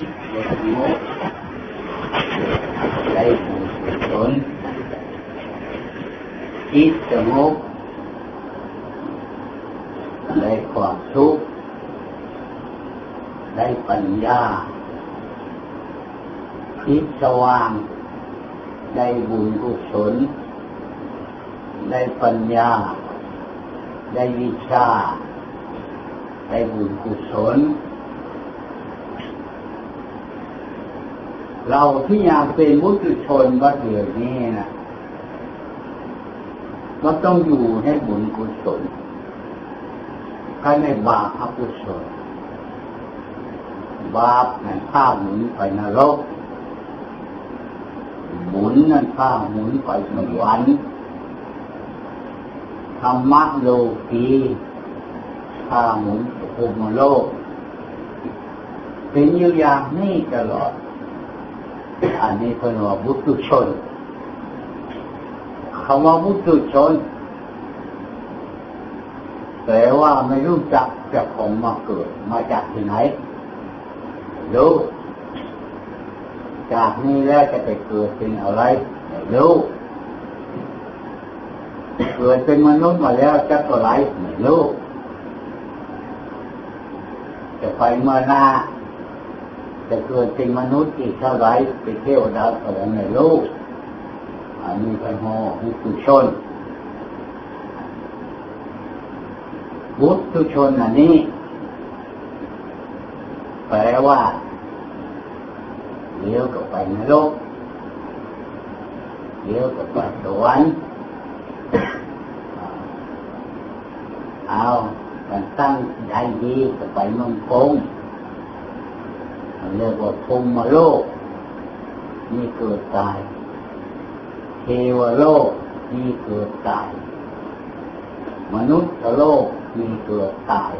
ได้บุญผลจิตสงบได้ความทุกข์ได้ปัญญาจิตสว่างได้บุญกุศลได้ปัญญาได้วิชาได้บุญกุศลเราที่อยากเป็นมุตุชนวัดเดือดนี้นะเราต้องอยู่ให้บุญกุศลก็ไม่บาปอกุศลบาปนั่นพาหมุนไปนรกบุญนั่นพาหมุนไปสวรรค์ธรรมะโลกีพาหมุนไปภูมิโลกเป็นอยู่อย่างนี้ตลอดอันนี้เป็นว่าบุตุชนคำว่าบุตุชนแต่ว่าไม่รู้จักจากของมาเกิดมาจากที่ไหนรู้จากนี้แล้วจะไปเกิดเป็นอะไรรู้เกิดเป็นมนุษย์มาแล้วจะตัวไรรู้จะไปเมื่อหน้าจะเกิดเป็นมนุษย์อีกเท่าไรไปเที่ยวดาวสวรรค์ในโลกอันนี้เป็นโมบุตุชนบุตุชนอันนี้แปลว่าเลี้ยวกับไปนรกเลี้ยวกับไปสวรรค์เอาการตั้งใจดีกับไปมั่งคงเรียกว่าภูมิโลกมีเกิดตายเทวโลกมีเกิดตายมนุษย์โลกมีเกิดตาย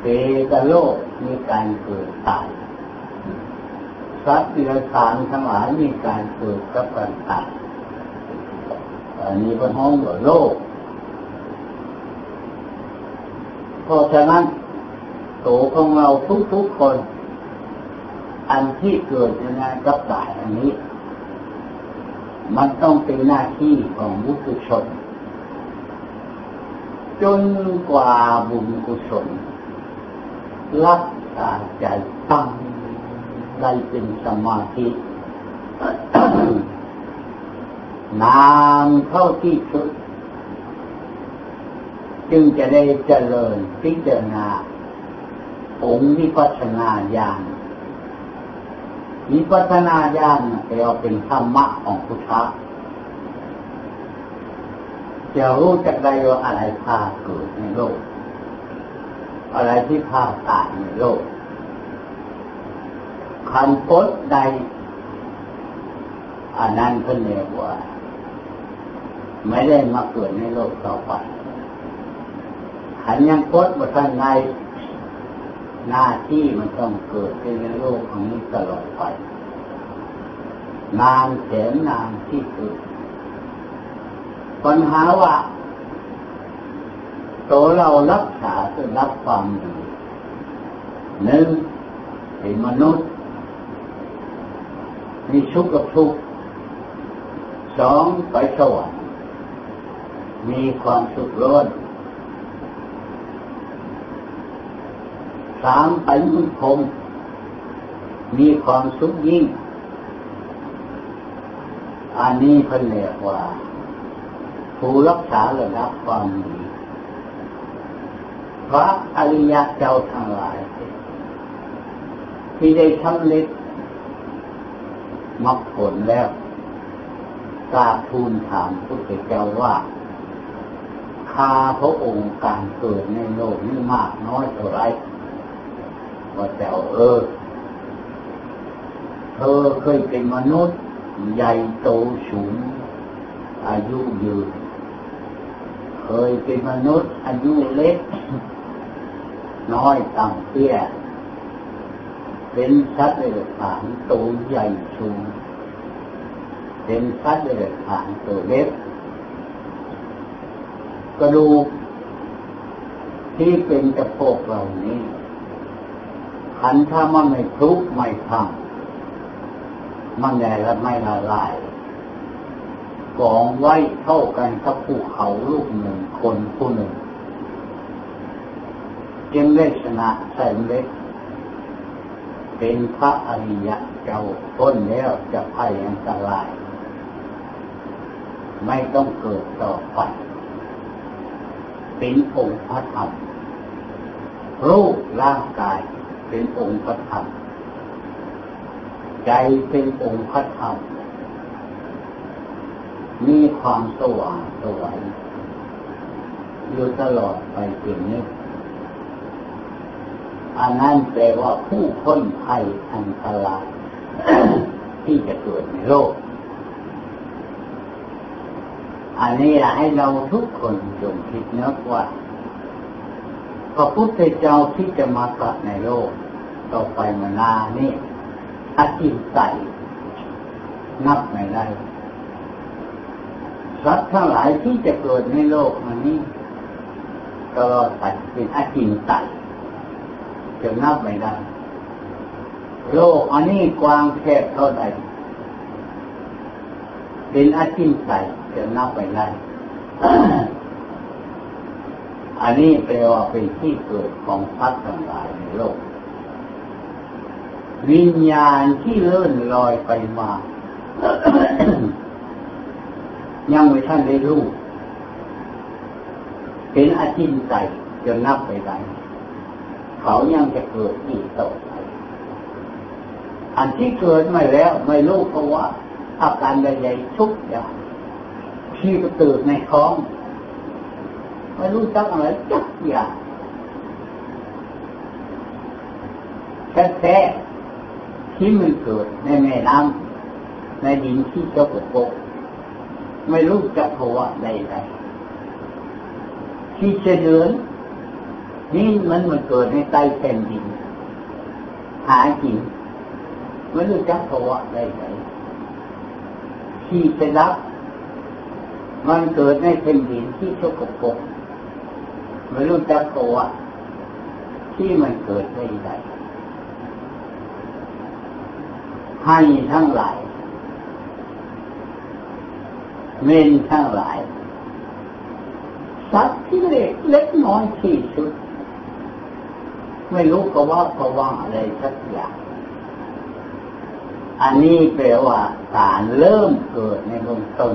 เปตโลกมีการเกิดตายสัตว์เดรัจฉานทั้งหลายมีการเกิดกับการตายอันนี้เป็นห้องของโลกเพราะฉะนั้นตัวของเราทุกๆคนอันที่เกิดในงานกับตายอันนี้มันต้องเป็นหน้าที่ของบุตุชนจนกว่าบุญกุศลรักษาใจตั้งได้เป็นสมาธิ นานเท่าที่สุดจึงจะได้เจริญพิจารณาองค์วิปัสสนาญาณวิปัสสนาญาณเราเป็นธรรมะของพุทธะจะรู้จักได้ว่าอะไรพาเกิดในโลกอะไรที่พาตายในโลกขันธ์พจน์ใดอันนั้นก็เรียกว่าไม่ได้มาเกิดในโลกต่อไปขันธ์ยังพจน์ว่าท่านในหน้าที่มันต้องเกิดเป็นในโลกของนี้ตลอดไปนานแสนนานที่สุดปัญหาว่าตัวเรารักษาคือรับความดีหนึ่งเป็นมนุษย์มีสุขกับทุกข์สองไปสวรรค์มีความสุขล้นสามไปมุขคมมีความสุขยิ่งอันนี้เพิ่นเรียกว่าผู้รักษาระดับความดีพระอริยเจ้าทั้งหลายที่ได้สำเร็จมรรคผลแล้วกราบทูลถามพระพุทธเจ้าว่าข้าพระองค์การเกิดในโลกนี้มากน้อยเท่าไรว่าแต่เธอเคยเป็นมนุษย์ใหญ่โตสูงอายุยืนเคยเป็นมนุษย์อายุเล็กน้อยต่ำเตี้ยเป็นสัตว์เดรัจฉานตัวใหญ่สูงเป็นสัตว์เดรัจฉานตัวเล็กกระดูกที่เป็นกระโปรงเหล่านี้ ขันถ้ามันไม่ทุกข์ไม่พังมันแหลกไม่ละลายกองไว้เท่ากันกับภูเขาลูกหนึ่งคนผู้หนึ่งจึงได้ชนะสำเร็จเป็นพระอริยะเจ้าพ้นแล้วจะภัยอันตรายไม่ต้องเกิดต่อไปเป็นองค์พระธรรมรูปร่างกายเป็นองค์พระธรรมใจเป็นองค์พระธรรมมีความสว่างสวยอยู่ตลอดไปถึงนี้อันนั้นแปลว่าผู้พ้นภัยอันตราย ที่จะเกิดในโลกอันนี้ให้เราทุกคนจงคิดนึกว่าพระพุทธเจ้าที่จะมาเกิดในโลกต่อไปมานานี่อธิษฐานนับไม่ได้สัตว์ทั้งหลายที่จะเกิดในโลกมันนี้ตลอดไปเป็นอธิษฐานจะนับไม่ได้โลกอันนี้กว้างแคบเท่าใดเป็นอธิษฐานจะนับไปได้ อันนี้แปลว่าเป็นที่เกิดของสัตว์ทั้งหลายในโลกวิญญาณที่เลื่อนลอยไปมา ยังไม่ทันได้รู้เป็นอธิษฐานจะนับไปได้เขายังจะเกิดอีกต่อไปอันที่เกิดมาแล้วไม่รู้เพราะว่าอาการใดๆทุกอย่างที่เกิดในท้องไม่รู้จักอะไรจักอย่างแท้ๆที่มันเกิดในแม่น้ำในดินที่สกปรกไม่รู้จักภาวะใดๆที่เฉลินนี่มันเกิดในใต้แผ่นดินหากินไม่รู้จักภาวะใดๆที่ไปรับมันเกิดในแผ่นดินที่สกปรกไม่รู้จักภาวะที่มันเกิดใดๆให้ทั้งหลายเมนทั้งหลายสัตว์ที่เล็กน้อยที่สุดไม่รู้ก็ว่าพวังอะไรสักอย่างอันนี้แปลว่าสารเริ่มเกิดในเบื้องต้น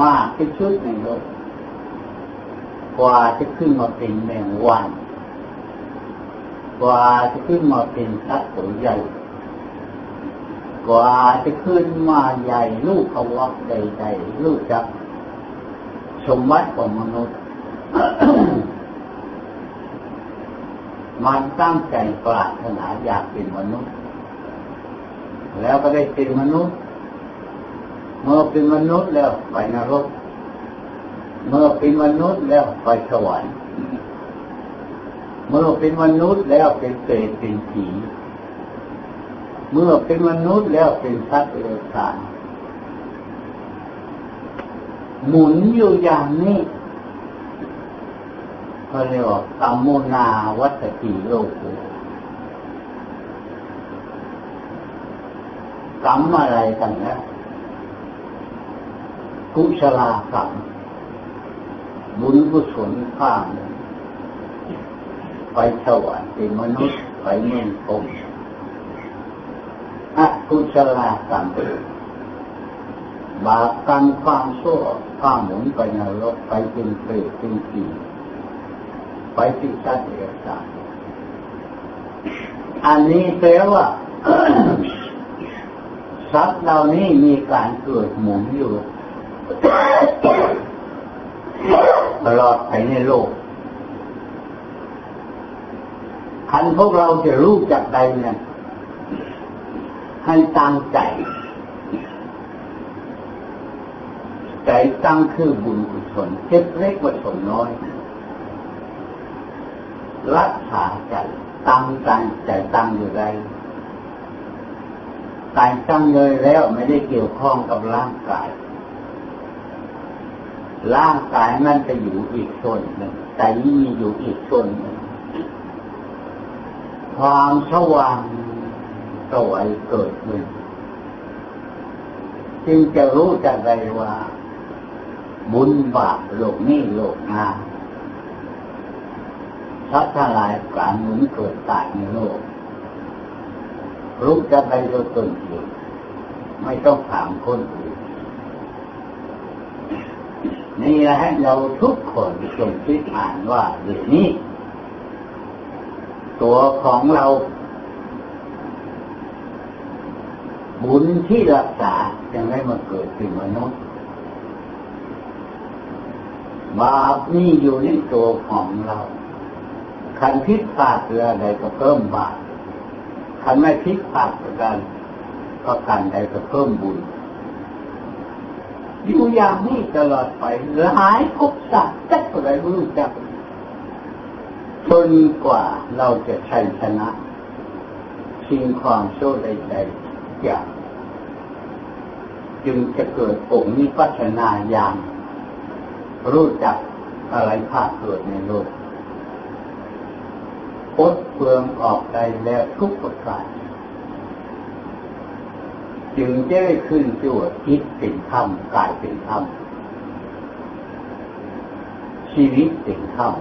มากที่สุดในโลกกว่าจะขึ้นมาเป็นแมงวันกว่าจะขึ้นมาเป็นสัตว์ตัวใหญ่กว่าจะขึ้นมาใหญ่ลูกเขาว่าใดๆลูกจักสมบัติของมนุษย์ มันตั้งใจปรารถนาอยากเป็นมนุษย์แล้วก็ได้เป็นมนุษย์เมื่อเป็นมนุษย์แล้วไปนรกเมื่อเป็นมนุษย์แล้วไปสวรรค์เมื่อเป็นมนุษย์แล้วเป็นเปรตเป็นผีเมื่อเป็นมนุษย์แล้วเป็นสัตว์เดรัจฉานหมุนอยู่อย่างนี้เขาเรียกว่ากัมมุนาวัฏฏีโลกุกรรมอะไรกันนะกุศลกรรมบุญกุศลข้างไปสวรรค์เป็นมนุษย์ไปเมืองพรหมอกุศลกรรมบาปกรรมความชั่วความหมุนไปนรกไปเป็นเปรตเป็นผีไปเป็นสัตว์เดรัจฉานอันนี้แปลว่า สัตว์เหล่านี้มีการเกิดหมุนอยู่ ตลอดไปในโลกคันพวกเราจะรู้จักใดเนี่ยให้ตั้งใจใจตั้งคือบุญกุศลเจ็บเล็กกว่าส่วนน้อยรักษาใจตั้งใจใจตั้งอยู่ไรใจตั้งเลยแล้วไม่ได้เกี่ยวข้องกับร่างกายมันจะอยู่อีกส่วนหนึ่งใจมีอยู่อีกส่วนหนึ่ง ความสว่างสวยเกิดขึ้นจึงจะรู้จักได้ว่าบุญบาปโลกนี้โลกหน้าสัตว์ทั้งหลายการหมุนเกิดตายในโลกรู้จักได้ด้วยตนเองไม่ต้องถามคนอื่นนี่แหละให้เราทุกคนจงคิดอ่านว่าเรื่องนี้ตัวของเราบุญที่รักษาจะไม่มาเกิดเป็นมนุษย์บาปนี่อยู่ในตัวของเราคันพิษพลาดเรือใดก็เพิ่มบาปคันไม่พิษพลาดกันก็การใดก็เพิ่มบุญอยู่อย่างนี้ตลอดไปหลายภพชาติจักอะไรรู้จักจนกว่าเราจะชัยชนะชิงความโชคใดๆอย่างจึงจะเกิดองค์นิพพานาญาณรู้จักอะไรพลาดเกิดในโลกปลดเปลื้องออกได้แล้วทุกประการจึงจะได้ขึ้นชั่วคิดเป็นธรรมกายเป็นธรรมชีวิตเป็นธรรม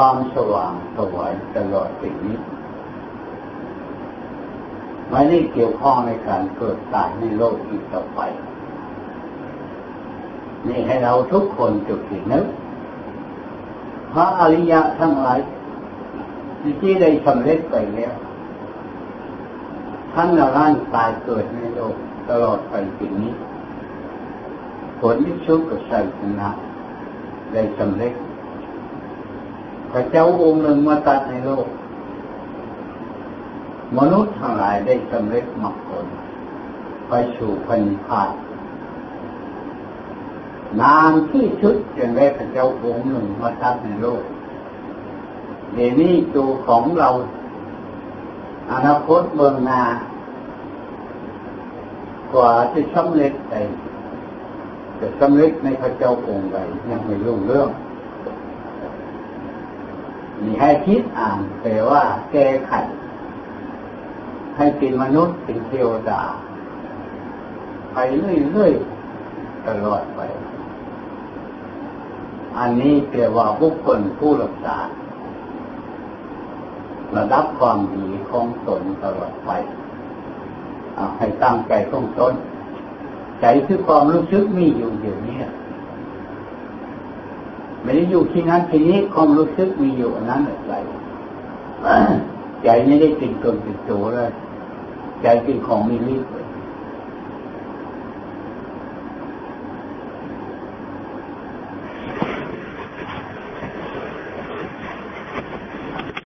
ความสว่างสวยตลอดสิ่งนี้ไม่ได้เกี่ยวข้องในการเกิดตายในโลกอีกต่อไปนี่ให้เราทุกคนจุดที่นึกพระอริยะทั้งหลายที่ได้สำเร็จไปแล้วท่านละร่างตายเกิดในโลกตลอดไปสิ่งนี้ผลที่สุดก็ชัยชนะได้สำเร็จพระเจ้าองค์หนึ่งมาตัดในโลกมนุษย์ทั้งหลายได้สำเร็จมรรคผลไปสู่พระนิพพานนานที่สุดจนได้พระเจ้าองค์หนึ่งมาตัดในโลกเดี๋ยวนี้ตัวของเราอนาคตเบื้องหน้ากว่าจะสำเร็จไปจะสำเร็จในพระเจ้าองค์ใดยังไม่รู้เรื่องมีให้คิดอ่านแต่ว่าแก้ไขให้เป็นมนุษย์เป็นเทวดาไปเรื่อยๆตลอดไปอันนี้แปลว่าบุคคลผู้รักษาระดับความดีของตนตลอดไปเอาให้ตั้งใจของตนใจคือความรู้สึกมีอยู่เดี๋ยวนี้ไม่ได้อยู่ที่นั้นที่นี้ความรู้สึกมีอยู่นั้นอะไรใจไม่ได้เป็นตนเป็นตัวเลยใจเป็นของมีฤทธิ์